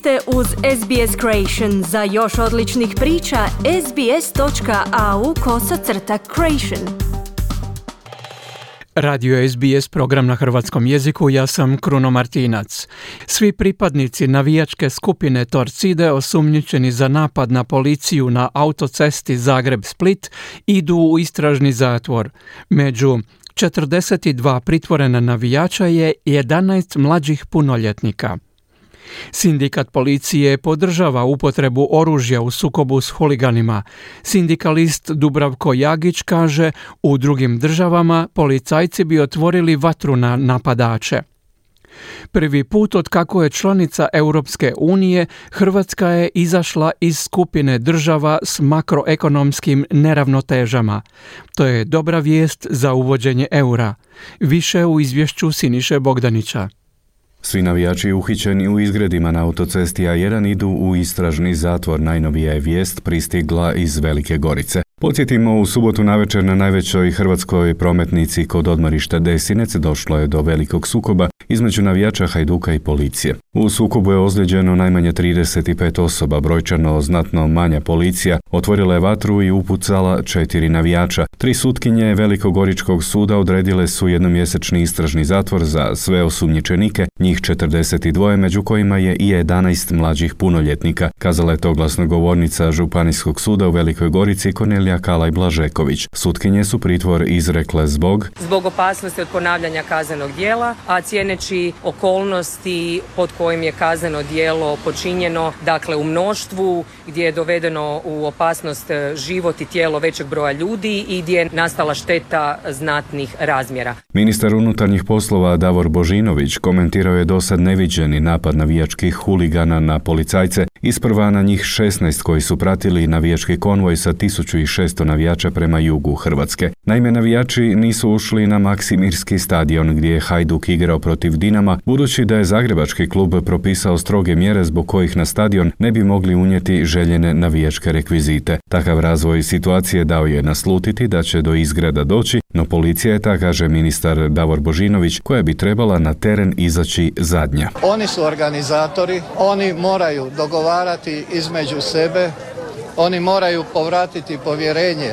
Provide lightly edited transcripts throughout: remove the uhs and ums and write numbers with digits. ste uz SBS Creation. Za još odličnih priča sbs.au/creation. Radio SBS program na hrvatskom jeziku, ja sam Kruno Martinac. Svi pripadnici navijačke skupine Torcide osumnjičeni za napad na policiju na autocesti Zagreb-Split idu u istražni zatvor. Među 42 pritvorena navijača je 11 mlađih punoljetnika. Sindikat policije podržava upotrebu oružja u sukobu s huliganima. Sindikalist Dubravko Jagić kaže, u drugim državama policajci bi otvorili vatru na napadače. Prvi put od kako je članica Europske unije, Hrvatska je izašla iz skupine država s makroekonomskim neravnotežama. To je dobra vijest za uvođenje eura. Više u izvješću Siniše Bogdanića. Svi navijači uhićeni u izgredima na autocesti A1 idu u istražni zatvor, najnovija je vijest pristigla iz Velike Gorice. Podsjetimo, u subotu navečer na najvećoj hrvatskoj prometnici kod odmorišta Desinec došlo je do velikog sukoba između navijača Hajduka i policije. U sukobu je ozlijeđeno najmanje 35 osoba, brojčano znatno manja policija otvorila je vatru i upucala 4 navijača. 3 sutkinje Velikogoričkog suda odredile su jednomjesečni istražni zatvor za sve osumnjičenike, njih 42, među kojima je i 11 mlađih punoljetnika, kazala je to glasnogovornica Županijskog suda u Velikoj Gorici Konelja Kalaj Blažeković. Sutkinje su pritvor izrekle zbog opasnosti od ponavljanja kaznenog djela, a cijeneći okolnosti pod kojim je kazneno djelo počinjeno, dakle u mnoštvu, gdje je dovedeno u opasnost život i tijelo većeg broja ljudi i gdje je nastala šteta znatnih razmjera. Ministar unutarnjih poslova Davor Božinović komentirao je dosad neviđeni napad navijačkih huligana na policajce, isprva na njih 16 koji su pratili navijački konvoj sa 1600 navijača prema jugu Hrvatske. Naime, navijači nisu ušli na Maksimirski stadion gdje je Hajduk igrao protiv Dinama, budući da je zagrebački klub propisao stroge mjere zbog kojih na stadion ne bi mogli unijeti željene navijačke rekvizite. Takav razvoj situacije dao je naslutiti da će do izgreda doći, no policija je, kaže ministar Davor Božinović, koja bi trebala na teren izaći zadnja. Oni su organizatori, oni moraju dogovarati između sebe, oni moraju povratiti povjerenje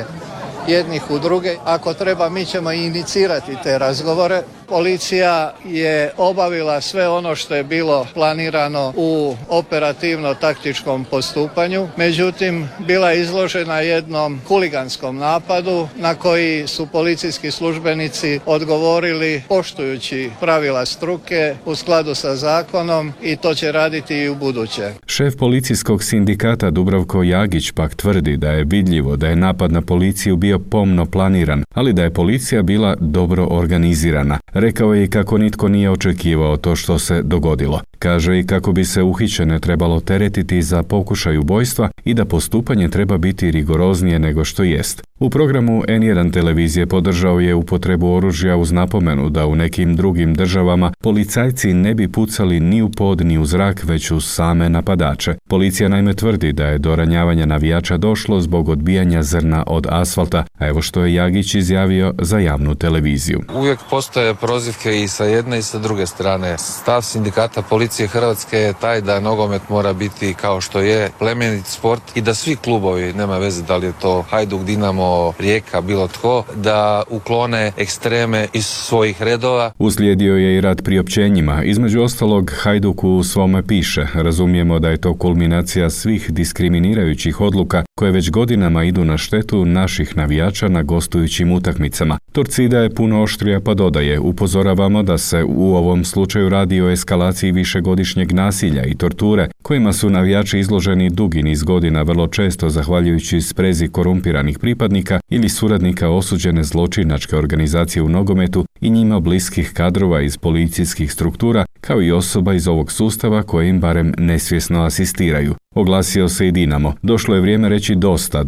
jednih u druge. Ako treba, mi ćemo inicirati te razgovore. Policija je obavila sve ono što je bilo planirano u operativno-taktičkom postupanju. Međutim, bila je izložena jednom huliganskom napadu na koji su policijski službenici odgovorili poštujući pravila struke u skladu sa zakonom i to će raditi i u buduće. Šef policijskog sindikata Dubravko Jagić pak tvrdi da je vidljivo da je napad na policiju bio pomno planiran, ali da je policija bila dobro organizirana. Rekao je i kako nitko nije očekivao to što se dogodilo. Kaže i kako bi se uhićene trebalo teretiti za pokušaj ubojstva i da postupanje treba biti rigoroznije nego što jest. U programu N1 televizije podržao je upotrebu oružja uz napomenu da u nekim drugim državama policajci ne bi pucali ni u pod ni u zrak, već u same napadače. Policija naime tvrdi da je do ranjavanja navijača došlo zbog odbijanja zrna od asfalta, a evo što je Jagić izjavio za javnu televiziju. Uvijek postoje prozivke i sa jedne i sa druge strane. Stav sindikata policije Hrvatske je taj da nogomet mora biti kao što je, plemenit sport i da svi klubovi, nema veze da li je to Hajduk, Dinamo, Rijeka, bilo tko, da uklone ekstreme iz svojih redova. Uslijedio je i rad priopćenjima. Između ostalog, Hajduk u svome piše: razumijemo da je to kulminacija svih diskriminirajućih odluka koje već godinama idu na štetu naših navijača na gostujućim utakmicama. Torcida je puno oštrija pa dodaje: upozoravamo da se u ovom slučaju radi o eskalaciji višegodišnjeg nasilja i torture kojima su navijači izloženi dugi niz godina, vrlo često zahvaljujući sprezi korumpiranih pripadnika ili suradnika osuđene zločinačke organizacije u nogometu i njima bliskih kadrova iz policijskih struktura, kao i osoba iz ovog sustava koje im barem nesvjesno asistiraju. Oglasio se i Dinamo. Došlo je vrijeme reći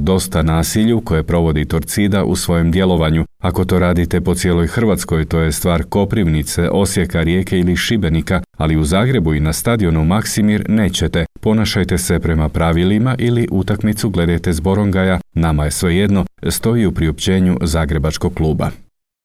dosta nasilju koje provodi Torcida u svojem djelovanju. Ako to radite po cijeloj Hrvatskoj, to je stvar Koprivnice, Osijeka, Rijeke ili Šibenika, ali u Zagrebu i na stadionu Maksimir nećete. Ponašajte se prema pravilima ili utakmicu gledajte s Borongaja, nama je svejedno, stoji u priopćenju zagrebačkog kluba.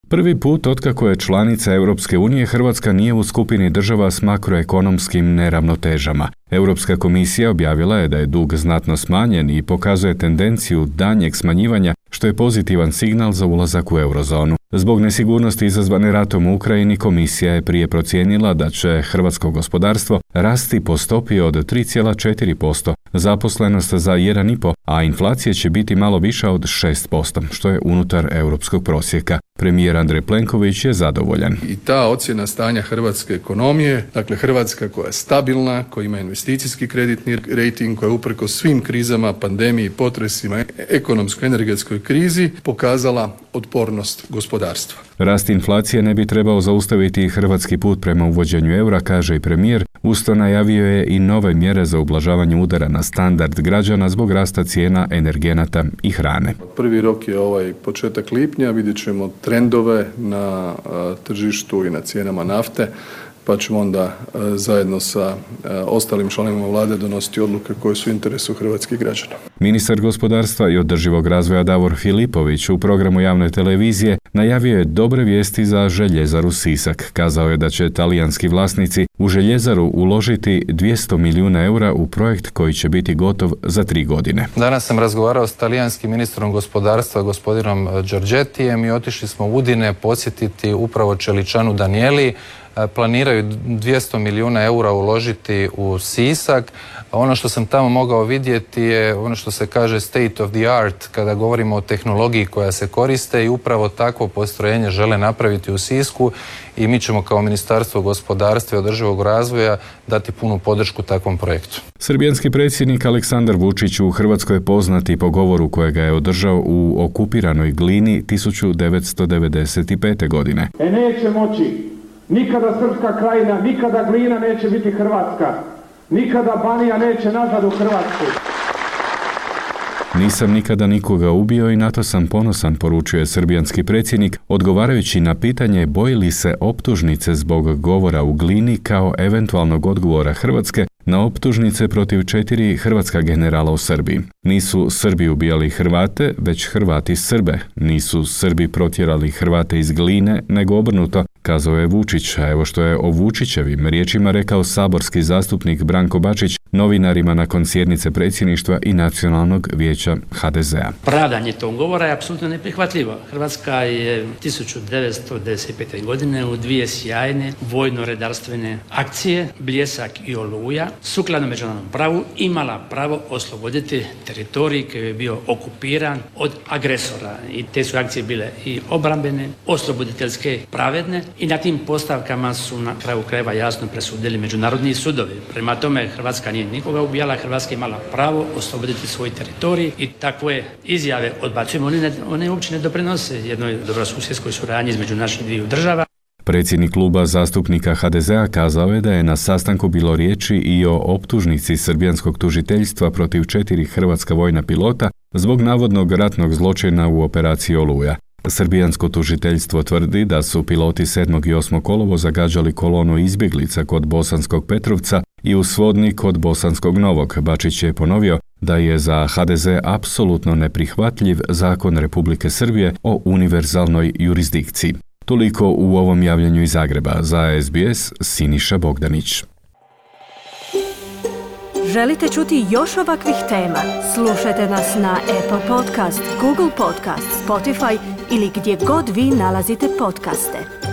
Prvi put otkako je članica Europske unije, Hrvatska nije u skupini država s makroekonomskim neravnotežama. Europska komisija objavila je da je dug znatno smanjen i pokazuje tendenciju daljnjeg smanjivanja, što je pozitivan signal za ulazak u eurozonu. Zbog nesigurnosti izazvane ratom u Ukrajini, komisija je prije procijenila da će hrvatsko gospodarstvo rasti po stopi od 3,4%, zaposlenost za 1,5%, a inflacija će biti malo viša od 6%, što je unutar europskog prosjeka. Premijer Andrej Plenković je zadovoljan. I ta ocjena stanja hrvatske ekonomije, dakle Hrvatska koja je stabilna, koja ima investicijski kreditni rejting, koja je uprkos svim krizama, pandemiji, potresima, ekonomsko-energetskoj krizi pokazala otpornost gospodarstva. Rast inflacije ne bi trebao zaustaviti hrvatski put prema uvođenju eura, kaže i premijer. Usto najavio je i nove mjere za ublažavanje udara na standard građana zbog rasta cijena energenata i hrane. Prvi rok je ovaj početak lipnja, vidjet ćemo trendove na tržištu i na cijenama nafte, pa ćemo onda zajedno sa ostalim članovima vlade donositi odluke koje su u interesu hrvatskih građana. Ministar gospodarstva i održivog razvoja Davor Filipović u programu javne televizije najavio je dobre vijesti za željezaru Sisak. Kazao je da će talijanski vlasnici u željezaru uložiti 200 milijuna eura u projekt koji će biti gotov za 3 godine. Danas sam razgovarao s talijanskim ministrom gospodarstva, gospodinom Đorđetijem, i otišli smo u Udine posjetiti upravo čeličanu Danieli. Planiraju 200 milijuna eura uložiti u Sisak. Ono što sam tamo mogao vidjeti je ono što se kaže state of the art kada govorimo o tehnologiji koja se koriste, i upravo takvo postrojenje žele napraviti u Sisku i mi ćemo kao Ministarstvo gospodarstva i održivog razvoja dati punu podršku takvom projektu. Srbijanski predsjednik Aleksandar Vučić u Hrvatskoj je poznati po govoru kojega je održao u okupiranoj Glini 1995. godine. Neće moći. Nikada Srpska krajina, nikada Glina neće biti Hrvatska. Nikada Banija neće nazad u Hrvatsku. Nisam nikada nikoga ubio i na to sam ponosan, poručio je srbijanski predsjednik, odgovarajući na pitanje boji li se optužnice zbog govora u Glini kao eventualnog odgovora Hrvatske na optužnice protiv 4 hrvatska generala u Srbiji. Nisu Srbi ubijali Hrvate, već Hrvati Srbe. Nisu Srbi protjerali Hrvate iz Gline, nego obrnuto, kazao je Vučić, a evo što je o Vučićevim riječima rekao saborski zastupnik Branko Bačić novinarima nakon sjednice predsjedništva i Nacionalnog vijeća HDZ-a. Pravdanje tog govora je apsolutno neprihvatljivo. Hrvatska je 1995. godine u 2 sjajne vojno-redarstvene akcije, Bljesak i Oluja, sukladno međunarodnom pravu imala pravo osloboditi teritorij koji je bio okupiran od agresora. I te su akcije bile i obrambene, osloboditeljske, pravedne, i na tim postavkama su na kraju krajeva jasno presudili međunarodni sudovi. Prema tome, Hrvatska nije nikoga ubijala, Hrvatska imala pravo osloboditi svoj teritorij i takve izjave odbacujemo. One uopće ne doprinose jednoj dobrosusjedskoj suradnji između naših dviju država. Predsjednik kluba zastupnika HDZ-a kazao je da je na sastanku bilo riječi i o optužnici srbijanskog tužiteljstva protiv 4 hrvatska vojna pilota zbog navodnog ratnog zločina u operaciji Oluja. Srbijansko tužiteljstvo tvrdi da su piloti 7. i 8. kolovoza gađali kolonu izbjeglica kod Bosanskog Petrovca i usvodnik kod Bosanskog Novog. Bačić je ponovio da je za HDZ apsolutno neprihvatljiv zakon Republike Srbije o univerzalnoj jurisdikciji. Toliko u ovom javljanju iz Zagreba. Za SBS, Siniša Bogdanić. Želite čuti još ovakvih tema? Slušajte nas na Apple Podcast, Google Podcast, Spotify ili gdje god vi nalazite podcaste.